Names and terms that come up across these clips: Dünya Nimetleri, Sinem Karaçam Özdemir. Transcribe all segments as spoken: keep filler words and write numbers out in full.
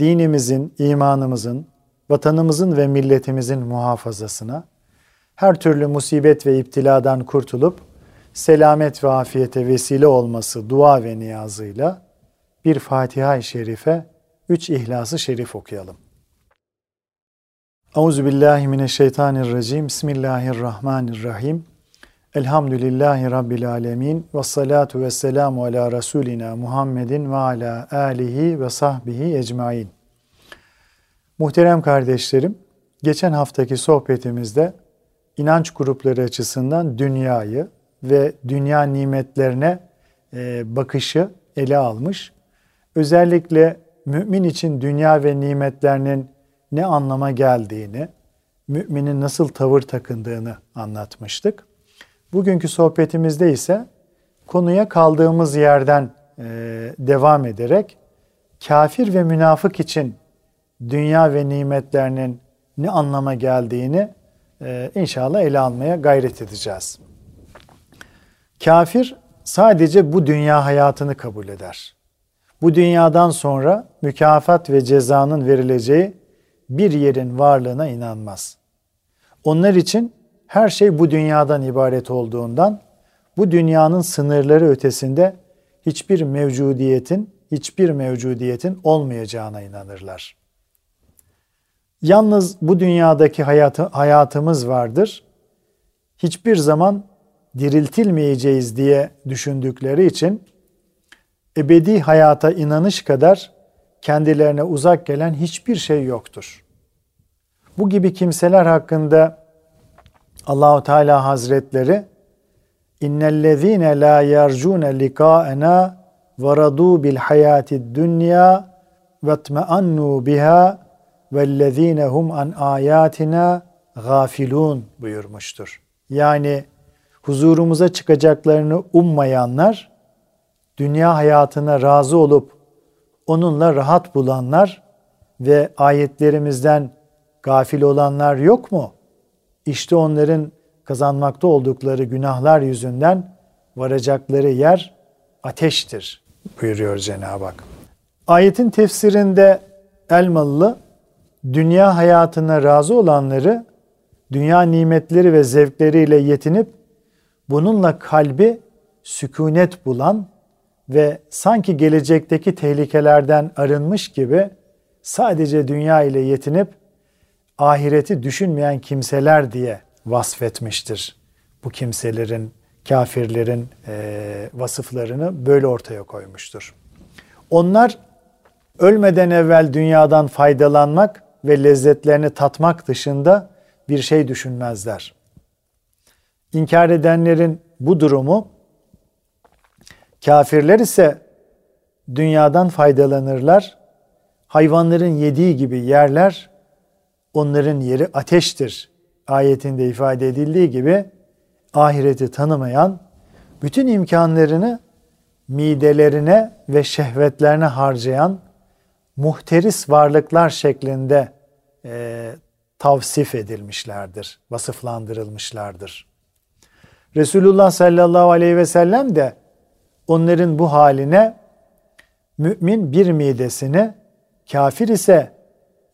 dinimizin, imanımızın, vatanımızın ve milletimizin muhafazasına, her türlü musibet ve iptiladan kurtulup, selamet ve afiyete vesile olması dua ve niyazıyla bir Fatiha-i Şerife, üç İhlas-ı Şerif okuyalım. Euzubillahimineşşeytanirracim, Bismillahirrahmanirrahim. Elhamdülillahi Rabbil alemin ve salatu ve selamu ala Resulina Muhammedin ve ala alihi ve sahbihi ecmain. Muhterem kardeşlerim, geçen haftaki sohbetimizde inanç grupları açısından dünyayı ve dünya nimetlerine bakışı ele almış. Özellikle mümin için dünya ve nimetlerinin ne anlama geldiğini, müminin nasıl tavır takındığını anlatmıştık. Bugünkü sohbetimizde ise konuya kaldığımız yerden devam ederek kafir ve münafık için dünya ve nimetlerinin ne anlama geldiğini inşallah ele almaya gayret edeceğiz. Kafir sadece bu dünya hayatını kabul eder. Bu dünyadan sonra mükafat ve cezanın verileceği bir yerin varlığına inanmaz. Onlar için her şey bu dünyadan ibaret olduğundan bu dünyanın sınırları ötesinde hiçbir mevcudiyetin, hiçbir mevcudiyetin olmayacağına inanırlar. Yalnız bu dünyadaki hayatı, hayatımız vardır. Hiçbir zaman diriltilmeyeceğiz diye düşündükleri için ebedi hayata inanış kadar kendilerine uzak gelen hiçbir şey yoktur. Bu gibi kimseler hakkında Allah-u Teala Hazretleri İnnellezîne lâ yercûne likâenâ veradû bil hayâtid dünyâ vetmeannû bihâ vellezîne hum an âyâtinâ gâfilûn buyurmuştur. Yani huzurumuza çıkacaklarını ummayanlar, dünya hayatına razı olup onunla rahat bulanlar ve ayetlerimizden gafil olanlar yok mu? İşte onların kazanmakta oldukları günahlar yüzünden varacakları yer ateştir buyuruyor Cenab-ı Hak. Ayetin tefsirinde Elmalılı, dünya hayatına razı olanları dünya nimetleri ve zevkleriyle yetinip bununla kalbi sükunet bulan ve sanki gelecekteki tehlikelerden arınmış gibi sadece dünya ile yetinip ahireti düşünmeyen kimseler diye vasfetmiştir. Bu kimselerin, kafirlerin vasıflarını böyle ortaya koymuştur. Onlar ölmeden evvel dünyadan faydalanmak ve lezzetlerini tatmak dışında bir şey düşünmezler. İnkar edenlerin bu durumu, kafirler ise dünyadan faydalanırlar, hayvanların yediği gibi yerler, onların yeri ateştir. Ayetinde ifade edildiği gibi ahireti tanımayan, bütün imkanlarını midelerine ve şehvetlerine harcayan muhteris varlıklar şeklinde e, tavsif edilmişlerdir, vasıflandırılmışlardır. Resulullah sallallahu aleyhi ve sellem de onların bu haline mümin bir midesini, kafir ise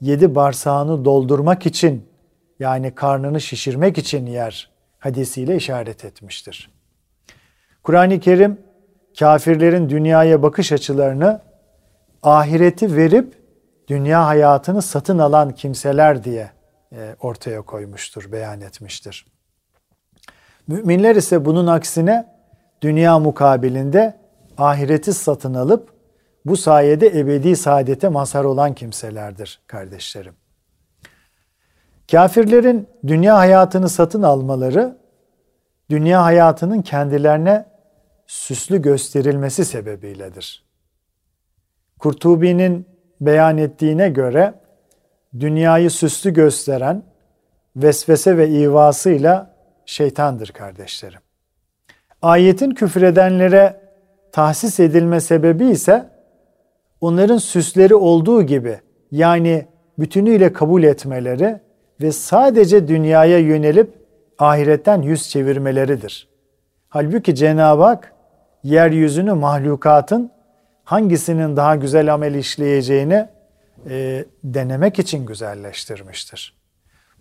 yedi bağırsağını doldurmak için, yani karnını şişirmek için yer hadisiyle işaret etmiştir. Kur'an-ı Kerim kafirlerin dünyaya bakış açılarını ahireti verip dünya hayatını satın alan kimseler diye ortaya koymuştur, beyan etmiştir. Müminler ise bunun aksine dünya mukabilinde ahireti satın alıp bu sayede ebedi saadete mazhar olan kimselerdir kardeşlerim. Kafirlerin dünya hayatını satın almaları, dünya hayatının kendilerine süslü gösterilmesi sebebiyledir. Kurtubi'nin beyan ettiğine göre dünyayı süslü gösteren vesvese ve ivasıyla şeytandır kardeşlerim. Ayetin küfredenlere tahsis edilme sebebi ise onların süsleri olduğu gibi, yani bütünüyle kabul etmeleri ve sadece dünyaya yönelip ahiretten yüz çevirmeleridir. Halbuki Cenab-ı Hak yeryüzünü mahlukatın hangisinin daha güzel amel işleyeceğini e, denemek için güzelleştirmiştir.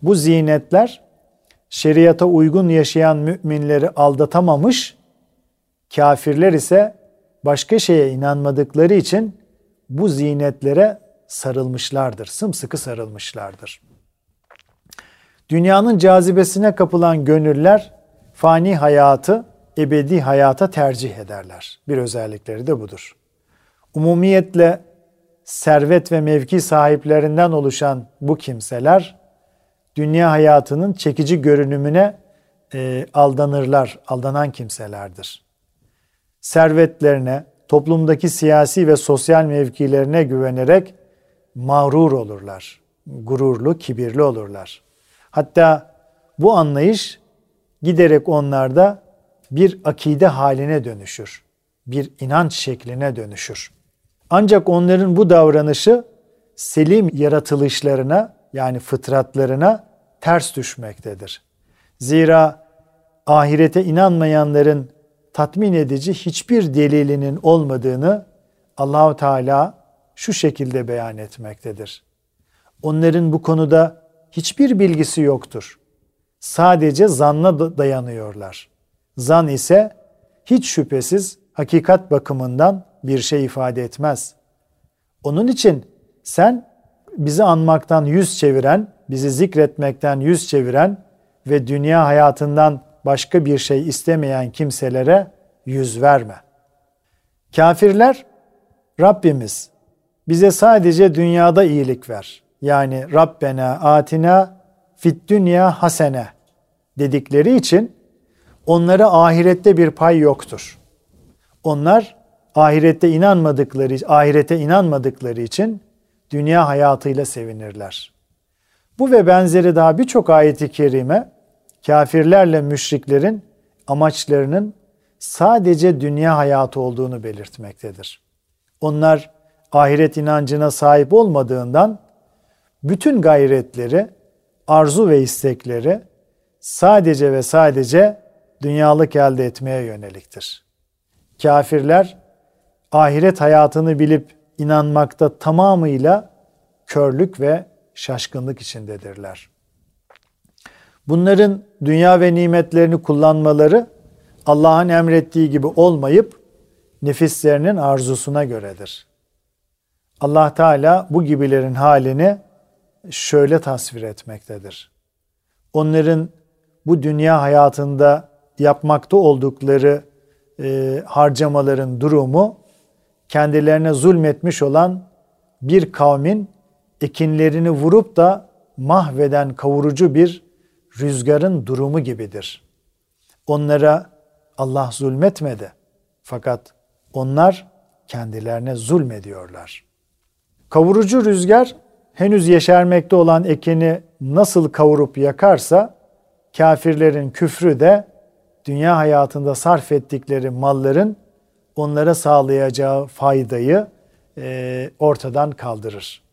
Bu zinetler şeriata uygun yaşayan müminleri aldatamamış, kafirler ise başka şeye inanmadıkları için bu zinetlere sarılmışlardır, sımsıkı sarılmışlardır. Dünyanın cazibesine kapılan gönüller fani hayatı ebedi hayata tercih ederler. Bir özellikleri de budur. Umumiyetle servet ve mevki sahiplerinden oluşan bu kimseler dünya hayatının çekici görünümüne e, aldanırlar, aldanan kimselerdir. Servetlerine, toplumdaki siyasi ve sosyal mevkilerine güvenerek mağrur olurlar, gururlu, kibirli olurlar. Hatta bu anlayış giderek onlarda bir akide haline dönüşür, bir inanç şekline dönüşür. Ancak onların bu davranışı selim yaratılışlarına, yani fıtratlarına ters düşmektedir. Zira ahirete inanmayanların tatmin edici hiçbir delilinin olmadığını Allah-u Teala şu şekilde beyan etmektedir. Onların bu konuda hiçbir bilgisi yoktur. Sadece zanna dayanıyorlar. Zan ise hiç şüphesiz hakikat bakımından bir şey ifade etmez. Onun için sen bizi anmaktan yüz çeviren, bizi zikretmekten yüz çeviren ve dünya hayatından başka bir şey istemeyen kimselere yüz verme. Kafirler, Rabbimiz bize sadece dünyada iyilik ver, yani Rabbena atina fit dünya hasene dedikleri için onlara ahirette bir pay yoktur. Onlar ahirette inanmadıkları, ahirete inanmadıkları için dünya hayatıyla sevinirler. Bu ve benzeri daha birçok ayet-i kerime kafirlerle müşriklerin amaçlarının sadece dünya hayatı olduğunu belirtmektedir. Onlar ahiret inancına sahip olmadığından bütün gayretleri, arzu ve istekleri sadece ve sadece dünyalık elde etmeye yöneliktir. Kafirler ahiret hayatını bilip inanmakta tamamıyla körlük ve şaşkınlık içindedirler. Bunların dünya ve nimetlerini kullanmaları Allah'ın emrettiği gibi olmayıp nefislerinin arzusuna göredir. Allah Teala bu gibilerin halini şöyle tasvir etmektedir. Onların bu dünya hayatında yapmakta oldukları e, harcamaların durumu kendilerine zulmetmiş olan bir kavmin ekinlerini vurup da mahveden kavurucu bir rüzgarın durumu gibidir. Onlara Allah zulmetmedi, fakat onlar kendilerine zulmediyorlar. Kavurucu rüzgar henüz yeşermekte olan ekini nasıl kavurup yakarsa, kafirlerin küfrü de dünya hayatında sarf ettikleri malların onlara sağlayacağı faydayı e, ortadan kaldırır.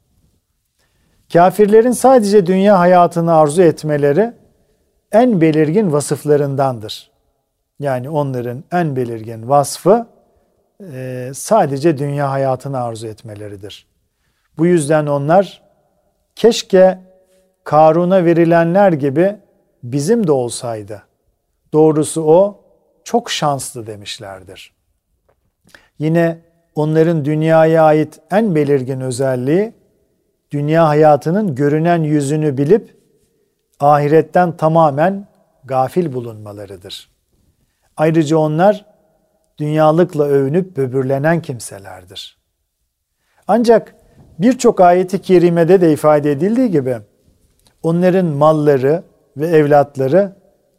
Kafirlerin sadece dünya hayatını arzu etmeleri en belirgin vasıflarındandır. Yani onların en belirgin vasfı e, sadece dünya hayatını arzu etmeleridir. Bu yüzden onlar keşke Karun'a verilenler gibi bizim de olsaydı. Doğrusu o çok şanslı demişlerdir. Yine onların dünyaya ait en belirgin özelliği, dünya hayatının görünen yüzünü bilip ahiretten tamamen gafil bulunmalarıdır. Ayrıca onlar dünyalıkla övünüp böbürlenen kimselerdir. Ancak birçok ayet-i kerimede de ifade edildiği gibi onların malları ve evlatları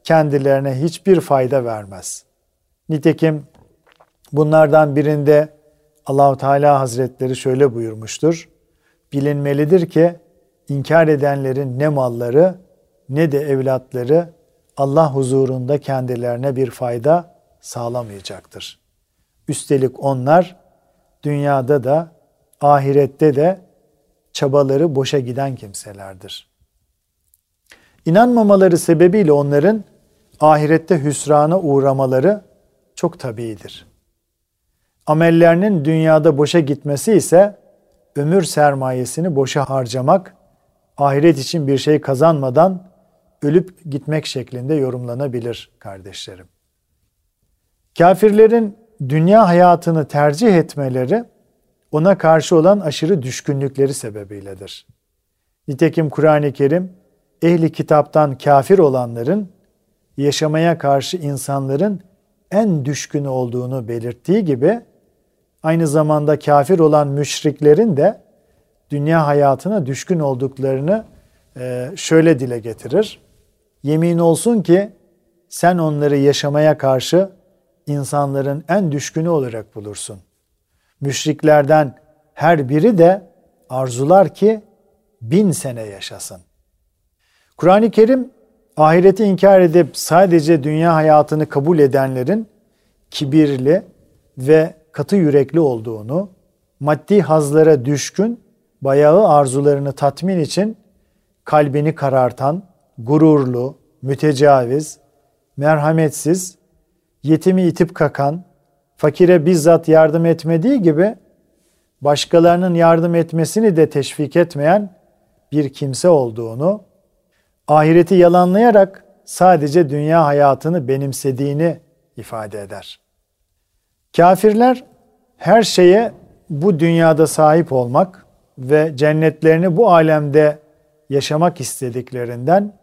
kendilerine hiçbir fayda vermez. Nitekim bunlardan birinde Allah-u Teala Hazretleri şöyle buyurmuştur. bilinmelidir ki inkar edenlerin ne malları ne de evlatları Allah huzurunda kendilerine bir fayda sağlamayacaktır. Üstelik onlar dünyada da ahirette de çabaları boşa giden kimselerdir. İnanmamaları sebebiyle onların ahirette hüsrana uğramaları çok tabiidir. Amellerinin dünyada boşa gitmesi ise ömür sermayesini boşa harcamak, ahiret için bir şey kazanmadan ölüp gitmek şeklinde yorumlanabilir kardeşlerim. Kafirlerin dünya hayatını tercih etmeleri ona karşı olan aşırı düşkünlükleri sebebiyledir. Nitekim Kur'an-ı Kerim ehli kitaptan kafir olanların yaşamaya karşı insanların en düşkünü olduğunu belirttiği gibi aynı zamanda kafir olan müşriklerin de dünya hayatına düşkün olduklarını şöyle dile getirir. Yemin olsun ki sen onları yaşamaya karşı insanların en düşkünü olarak bulursun. Müşriklerden her biri de arzular ki bin sene yaşasın. Kur'an-ı Kerim ahireti inkar edip sadece dünya hayatını kabul edenlerin kibirli ve katı yürekli olduğunu, maddi hazlara düşkün, bayağı arzularını tatmin için kalbini karartan, gururlu, mütecaviz, merhametsiz, yetimi itip kakan, fakire bizzat yardım etmediği gibi başkalarının yardım etmesini de teşvik etmeyen bir kimse olduğunu, ahireti yalanlayarak sadece dünya hayatını benimsediğini ifade eder. Kafirler her şeye bu dünyada sahip olmak ve cennetlerini bu alemde yaşamak istediklerinden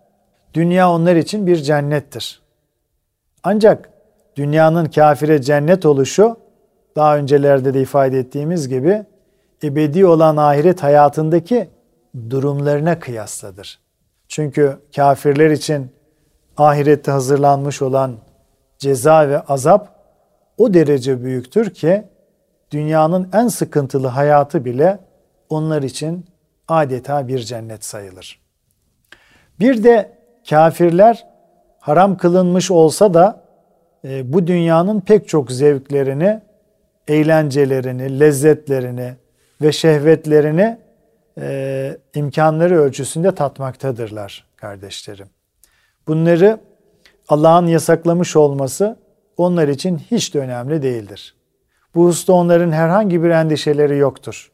dünya onlar için bir cennettir. Ancak dünyanın kafire cennet oluşu daha öncelerde de ifade ettiğimiz gibi ebedi olan ahiret hayatındaki durumlarına kıyasladır. Çünkü kafirler için ahirette hazırlanmış olan ceza ve azap o derece büyüktür ki dünyanın en sıkıntılı hayatı bile onlar için adeta bir cennet sayılır. Bir de kafirler haram kılınmış olsa da bu dünyanın pek çok zevklerini, eğlencelerini, lezzetlerini ve şehvetlerini e, imkanları ölçüsünde tatmaktadırlar kardeşlerim. Bunları Allah'ın yasaklamış olması onlar için hiç de önemli değildir. Bu hususta onların herhangi bir endişeleri yoktur.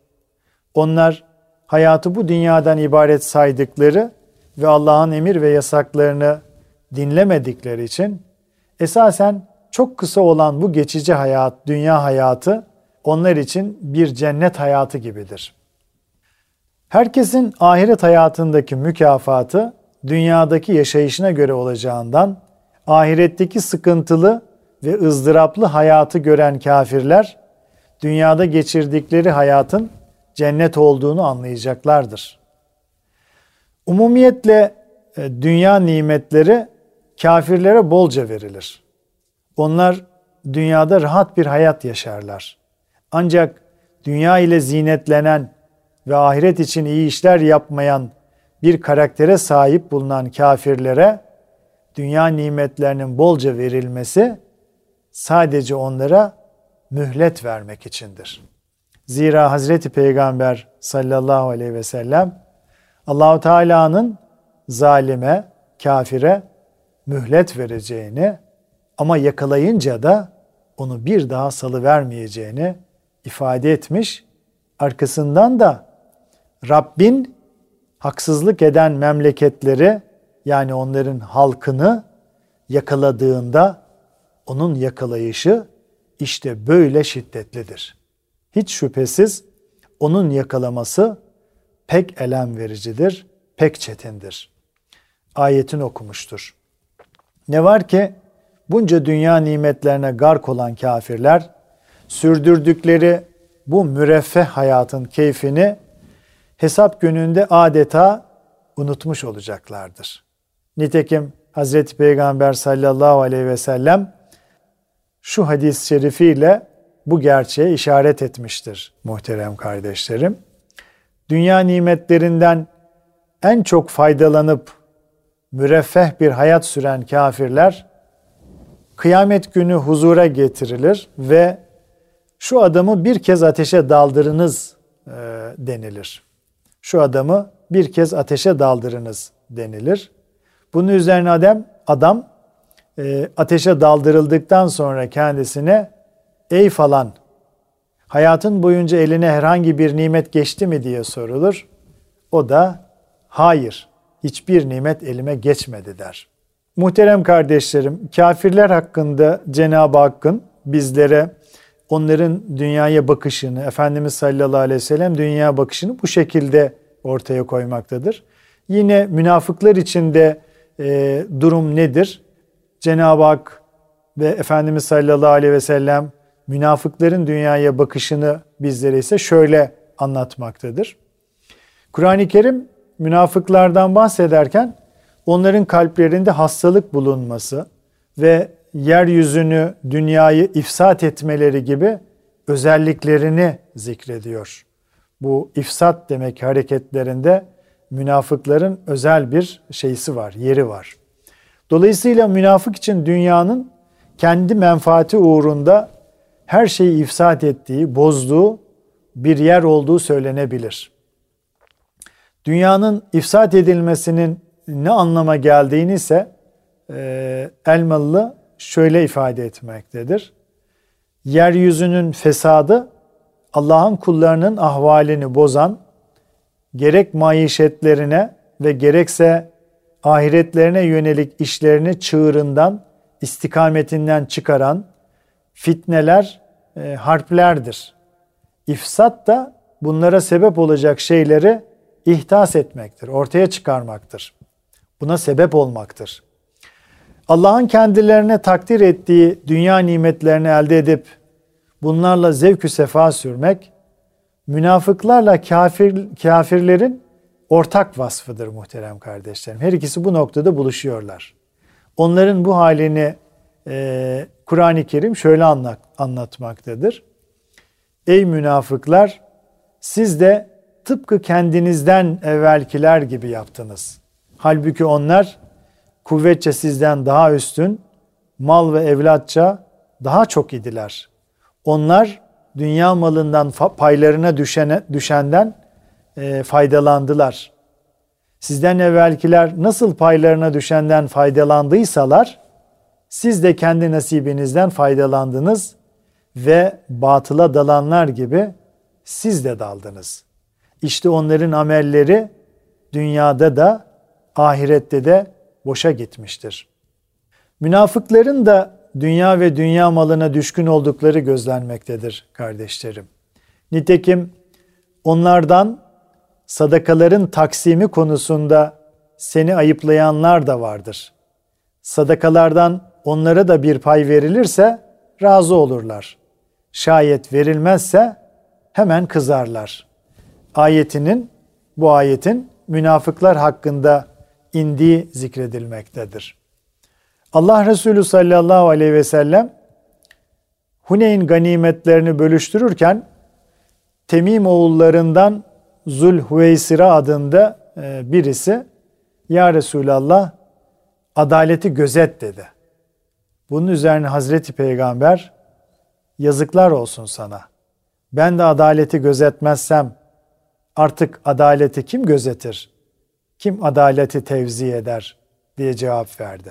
Onlar hayatı bu dünyadan ibaret saydıkları ve Allah'ın emir ve yasaklarını dinlemedikleri için esasen çok kısa olan bu geçici hayat, dünya hayatı onlar için bir cennet hayatı gibidir. Herkesin ahiret hayatındaki mükafatı dünyadaki yaşayışına göre olacağından ahiretteki sıkıntılı ve ızdıraplı hayatı gören kafirler dünyada geçirdikleri hayatın cennet olduğunu anlayacaklardır. Umumiyetle dünya nimetleri kafirlere bolca verilir. Onlar dünyada rahat bir hayat yaşarlar. Ancak dünya ile zinetlenen ve ahiret için iyi işler yapmayan bir karaktere sahip bulunan kafirlere dünya nimetlerinin bolca verilmesi sadece onlara mühlet vermek içindir. Zira Hazreti Peygamber sallallahu aleyhi ve sellem Allah-u Teala'nın zalime, kafire mühlet vereceğini ama yakalayınca da onu bir daha salıvermeyeceğini ifade etmiş. Arkasından da Rabbin haksızlık eden memleketleri yani onların halkını yakaladığında onun yakalayışı işte böyle şiddetlidir. Hiç şüphesiz onun yakalaması pek elem vericidir, pek çetindir. Ayetini okumuştur. Ne var ki bunca dünya nimetlerine gark olan kafirler sürdürdükleri bu müreffeh hayatın keyfini hesap gününde adeta unutmuş olacaklardır. Nitekim Hazreti Peygamber sallallahu aleyhi ve sellem şu hadis-i şerifiyle bu gerçeğe işaret etmiştir muhterem kardeşlerim. dünya nimetlerinden en çok faydalanıp müreffeh bir hayat süren kafirler, kıyamet günü huzura getirilir ve şu adamı bir kez ateşe daldırınız e, denilir. Şu adamı bir kez ateşe daldırınız denilir. Bunun üzerine adam, adam e, ateşe daldırıldıktan sonra kendisine "Ey falan, hayatın boyunca eline herhangi bir nimet geçti mi?" diye sorulur. O da "Hayır, hiçbir nimet elime geçmedi" der. Muhterem kardeşlerim, kafirler hakkında Cenab-ı Hakk'ın bizlere onların dünyaya bakışını, Efendimiz sallallahu aleyhi ve sellem dünya bakışını bu şekilde ortaya koymaktadır. Yine münafıklar için de e, durum nedir? Cenab-ı Hak ve Efendimiz sallallahu aleyhi ve sellem münafıkların dünyaya bakışını bizlere ise şöyle anlatmaktadır. Kur'an-ı Kerim münafıklardan bahsederken onların kalplerinde hastalık bulunması ve yeryüzünü, dünyayı ifsat etmeleri gibi özelliklerini zikrediyor. Bu ifsat demek hareketlerinde münafıkların özel bir şeysi var, yeri var. Dolayısıyla münafık için dünyanın kendi menfaati uğrunda her şeyi ifsat ettiği, bozduğu bir yer olduğu söylenebilir. Dünyanın ifsat edilmesinin ne anlama geldiğini ise e, Elmalı şöyle ifade etmektedir. Yeryüzünün fesadı Allah'ın kullarının ahvalini bozan, gerek maişetlerine ve gerekse ahiretlerine yönelik işlerini çığırından, istikametinden çıkaran fitneler, e, harplerdir. İfsat da bunlara sebep olacak şeyleri ihdas etmektir, ortaya çıkarmaktır. Buna sebep olmaktır. Allah'ın kendilerine takdir ettiği dünya nimetlerini elde edip bunlarla zevk-ü sefa sürmek, münafıklarla kafir, kafirlerin ortak vasfıdır muhterem kardeşlerim. Her ikisi bu noktada buluşuyorlar. Onların bu halini e, Kur'an-ı Kerim şöyle anlat, anlatmaktadır. Ey münafıklar, siz de tıpkı kendinizden evvelkiler gibi yaptınız. Halbuki onlar kuvvetçe sizden daha üstün, mal ve evlatça daha çok idiler. Onlar dünya malından paylarına düşene, düşenden e, faydalandılar. Sizden evvelkiler nasıl paylarına düşenden faydalandıysalar, siz de kendi nasibinizden faydalandınız ve batıla dalanlar gibi siz de daldınız. İşte onların amelleri dünyada da ahirette de boşa gitmiştir. Münafıkların da dünya ve dünya malına düşkün oldukları gözlenmektedir kardeşlerim. Nitekim onlardan sadakaların taksimi konusunda seni ayıplayanlar da vardır. Sadakalardan onlara da bir pay verilirse razı olurlar. Şayet verilmezse hemen kızarlar. Ayetinin, bu ayetin münafıklar hakkında indiği zikredilmektedir. Allah Resulü sallallahu aleyhi ve sellem Huneyn ganimetlerini bölüştürürken Temim oğullarından Zülhüveysira adında birisi "Ya Resulallah, adaleti gözet" dedi. Bunun üzerine Hazreti Peygamber "Yazıklar olsun sana. Ben de adaleti gözetmezsem artık adaleti kim gözetir? Kim adaleti tevzi eder?" diye cevap verdi.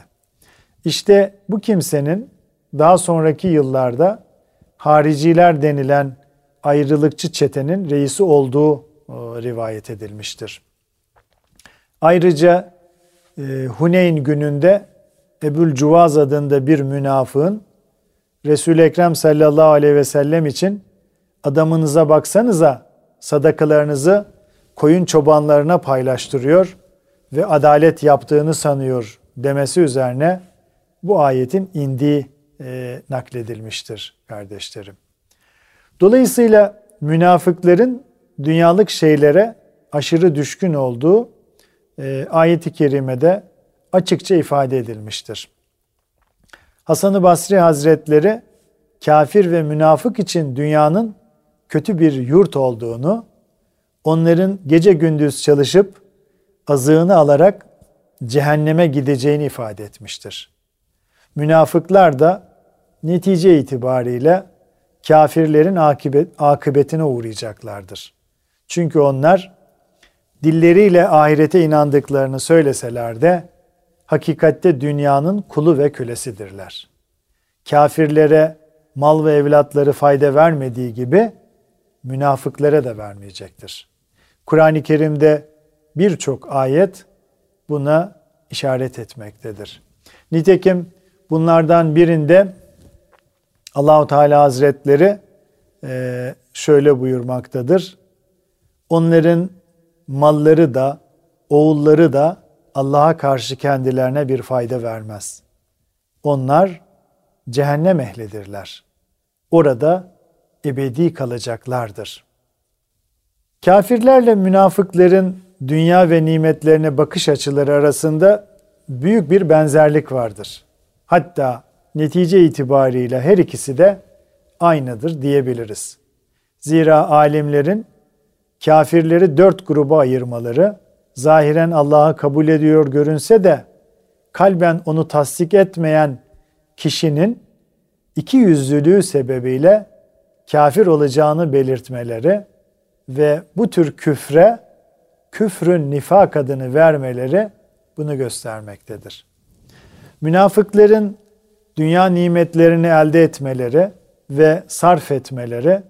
İşte bu kimsenin daha sonraki yıllarda hariciler denilen ayrılıkçı çetenin reisi olduğu rivayet edilmiştir. Ayrıca Huneyn gününde Ebul Cuvaz adında bir münafığın Resul-i Ekrem sallallahu aleyhi ve sellem için "Adamınıza baksanıza, sadakalarınızı koyun çobanlarına paylaştırıyor ve adalet yaptığını sanıyor" demesi üzerine bu ayetin indiği e, nakledilmiştir kardeşlerim. Dolayısıyla münafıkların dünyalık şeylere aşırı düşkün olduğu e, ayet-i kerimede açıkça ifade edilmiştir. Hasan-ı Basri Hazretleri kafir ve münafık için dünyanın kötü bir yurt olduğunu, onların gece gündüz çalışıp azığını alarak cehenneme gideceğini ifade etmiştir. Münafıklar da netice itibariyle kafirlerin akıbet, akıbetine uğrayacaklardır. Çünkü onlar dilleriyle ahirete inandıklarını söyleseler de hakikatte dünyanın kulu ve kölesidirler. Kafirlere mal ve evlatları fayda vermediği gibi münafıklara da vermeyecektir. Kur'an-ı Kerim'de birçok ayet buna işaret etmektedir. Nitekim bunlardan birinde Allah-u Teala Hazretleri şöyle buyurmaktadır. Onların malları da, oğulları da Allah'a karşı kendilerine bir fayda vermez. Onlar cehennem ehlidirler. Orada ebedi kalacaklardır. Kafirlerle münafıkların dünya ve nimetlerine bakış açıları arasında büyük bir benzerlik vardır. Hatta netice itibariyle her ikisi de aynıdır diyebiliriz. Zira alimlerin kafirleri dört gruba ayırmaları, zahiren Allah'ı kabul ediyor görünse de kalben onu tasdik etmeyen kişinin iki yüzlülüğü sebebiyle kafir olacağını belirtmeleri ve bu tür küfre, küfrün nifak adını vermeleri bunu göstermektedir. Münafıkların dünya nimetlerini elde etmeleri ve sarf etmeleri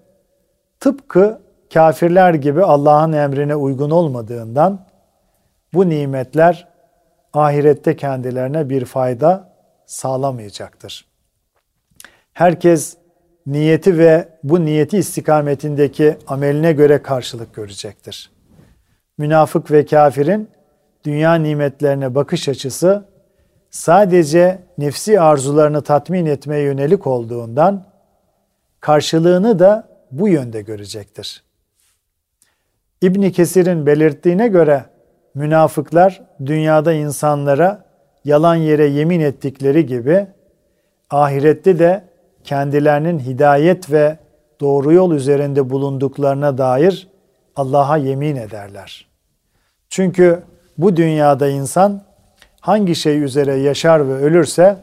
tıpkı kafirler gibi Allah'ın emrine uygun olmadığından bu nimetler ahirette kendilerine bir fayda sağlamayacaktır. Herkes niyeti ve bu niyeti istikametindeki ameline göre karşılık görecektir. Münafık ve kafirin dünya nimetlerine bakış açısı sadece nefsi arzularını tatmin etmeye yönelik olduğundan karşılığını da bu yönde görecektir. İbn Kesir'in belirttiğine göre münafıklar dünyada insanlara yalan yere yemin ettikleri gibi ahirette de kendilerinin hidayet ve doğru yol üzerinde bulunduklarına dair Allah'a yemin ederler. Çünkü bu dünyada insan hangi şey üzere yaşar ve ölürse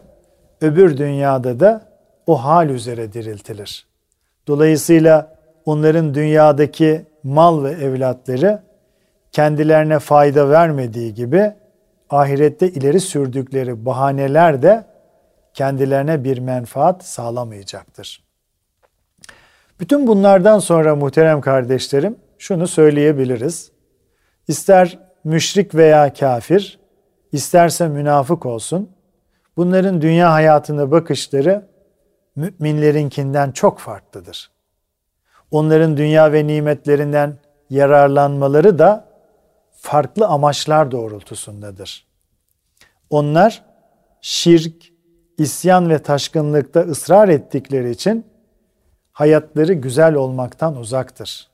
öbür dünyada da o hal üzere diriltilir. Dolayısıyla onların dünyadaki mal ve evlatları kendilerine fayda vermediği gibi ahirette ileri sürdükleri bahaneler de kendilerine bir menfaat sağlamayacaktır. Bütün bunlardan sonra muhterem kardeşlerim şunu söyleyebiliriz. İster müşrik veya kafir, isterse münafık olsun, bunların dünya hayatına bakışları müminlerinkinden çok farklıdır. Onların dünya ve nimetlerinden yararlanmaları da farklı amaçlar doğrultusundadır. Onlar şirk, isyan ve taşkınlıkta ısrar ettikleri için hayatları güzel olmaktan uzaktır.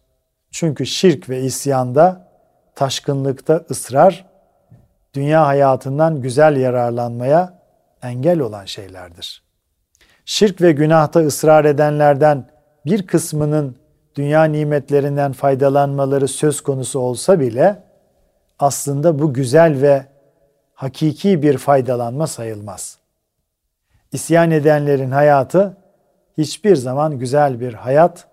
Çünkü şirk ve isyanda, taşkınlıkta ısrar, dünya hayatından güzel yararlanmaya engel olan şeylerdir. Şirk ve günahta ısrar edenlerden bir kısmının dünya nimetlerinden faydalanmaları söz konusu olsa bile aslında bu güzel ve hakiki bir faydalanma sayılmaz. İsyan edenlerin hayatı hiçbir zaman güzel bir hayat,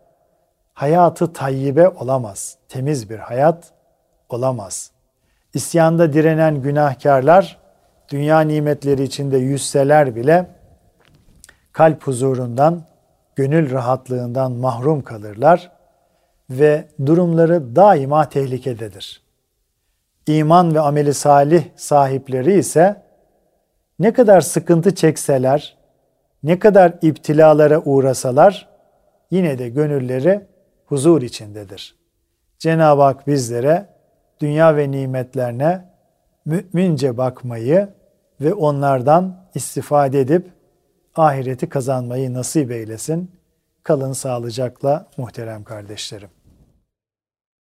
hayatı tayyibe olamaz, temiz bir hayat olamaz. İsyanda direnen günahkarlar dünya nimetleri içinde yüzseler bile kalp huzurundan, gönül rahatlığından mahrum kalırlar ve durumları daima tehlikededir. İman ve ameli salih sahipleri ise ne kadar sıkıntı çekseler, ne kadar iptilalara uğrasalar yine de gönülleri huzur içindedir. Cenab-ı Hak bizlere dünya ve nimetlerine mümince bakmayı ve onlardan istifade edip ahireti kazanmayı nasip eylesin. Kalın sağlıcakla muhterem kardeşlerim.